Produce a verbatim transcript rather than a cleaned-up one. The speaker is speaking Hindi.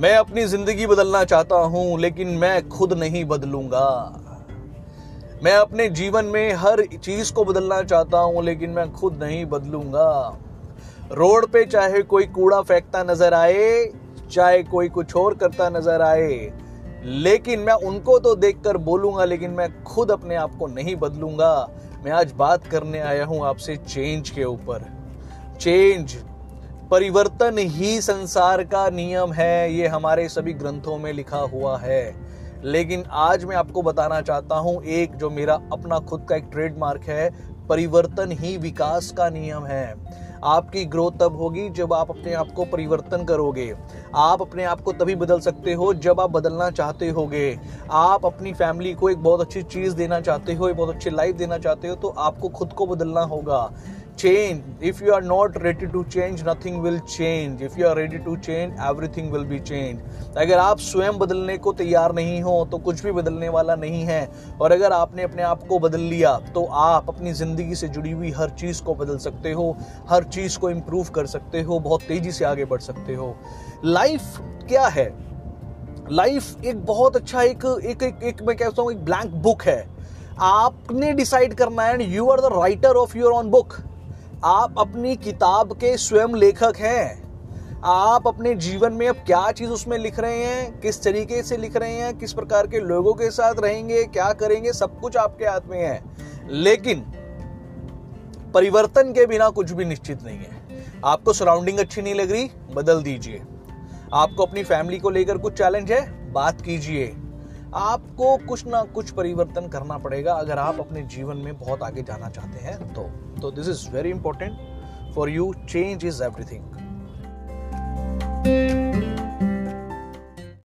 मैं अपनी जिंदगी बदलना चाहता हूं लेकिन मैं खुद नहीं बदलूंगा। मैं अपने जीवन में हर चीज को बदलना चाहता हूं लेकिन मैं खुद नहीं बदलूंगा। रोड पे चाहे कोई कूड़ा फेंकता नजर आए, चाहे कोई कुछ और करता नजर आए, लेकिन मैं उनको तो देखकर बोलूंगा लेकिन मैं खुद अपने आप को नहीं बदलूंगा। मैं आज बात करने आया हूं आपसे चेंज के ऊपर। चेंज, परिवर्तन ही संसार का नियम है, ये हमारे सभी ग्रंथों में लिखा हुआ है। लेकिन आज मैं आपको बताना चाहता हूं एक जो मेरा अपना खुद का एक ट्रेडमार्क है, परिवर्तन ही विकास का नियम है। आपकी ग्रोथ तब होगी जब आप अपने आप को परिवर्तन करोगे। आप अपने आप को तभी बदल सकते हो जब आप बदलना चाहते होगे। आप अपनी फैमिली को एक बहुत अच्छी चीज़ देना चाहते हो, एक बहुत अच्छी लाइफ देना चाहते हो, तो आपको खुद को बदलना होगा। Change. If you are not ready to change, nothing will change. If you are ready to change, everything will be changed. अगर आप स्वयं बदलने को तैयार नहीं हो तो कुछ भी बदलने वाला नहीं है। और अगर आपने अपने आप को बदल लिया तो आप अपनी ज़िंदगी से जुड़ी हुई हर चीज़ को बदल सकते हो, हर चीज़ को इम्प्रूव कर सकते हो, बहुत तेज़ी से आगे बढ़ सकते हो। लाइफ क्या है? लाइफ एक बहुत अच्छा एक एक एक, एक मैं कहता हूँ एक ब्लैंक बुक है। आपने डिसाइड करना है, and you are the writer of your own book. आप अपनी किताब के स्वयं लेखक हैं। आप अपने जीवन में अब क्या चीज़ उसमें लिख रहे हैं, किस तरीके से लिख रहे हैं, किस प्रकार के लोगों के साथ रहेंगे, क्या करेंगे, सब कुछ आपके हाथ में है। लेकिन परिवर्तन के बिना कुछ भी निश्चित नहीं है। आपको सराउंडिंग अच्छी नहीं लग रही, बदल दीजिए। आपको अपनी फैमिली को लेकर कुछ चैलेंज है, बात कीजिए। आपको कुछ ना कुछ परिवर्तन करना पड़ेगा अगर आप अपने जीवन में बहुत आगे जाना चाहते हैं तो। तो this is very important for you. Change is everything.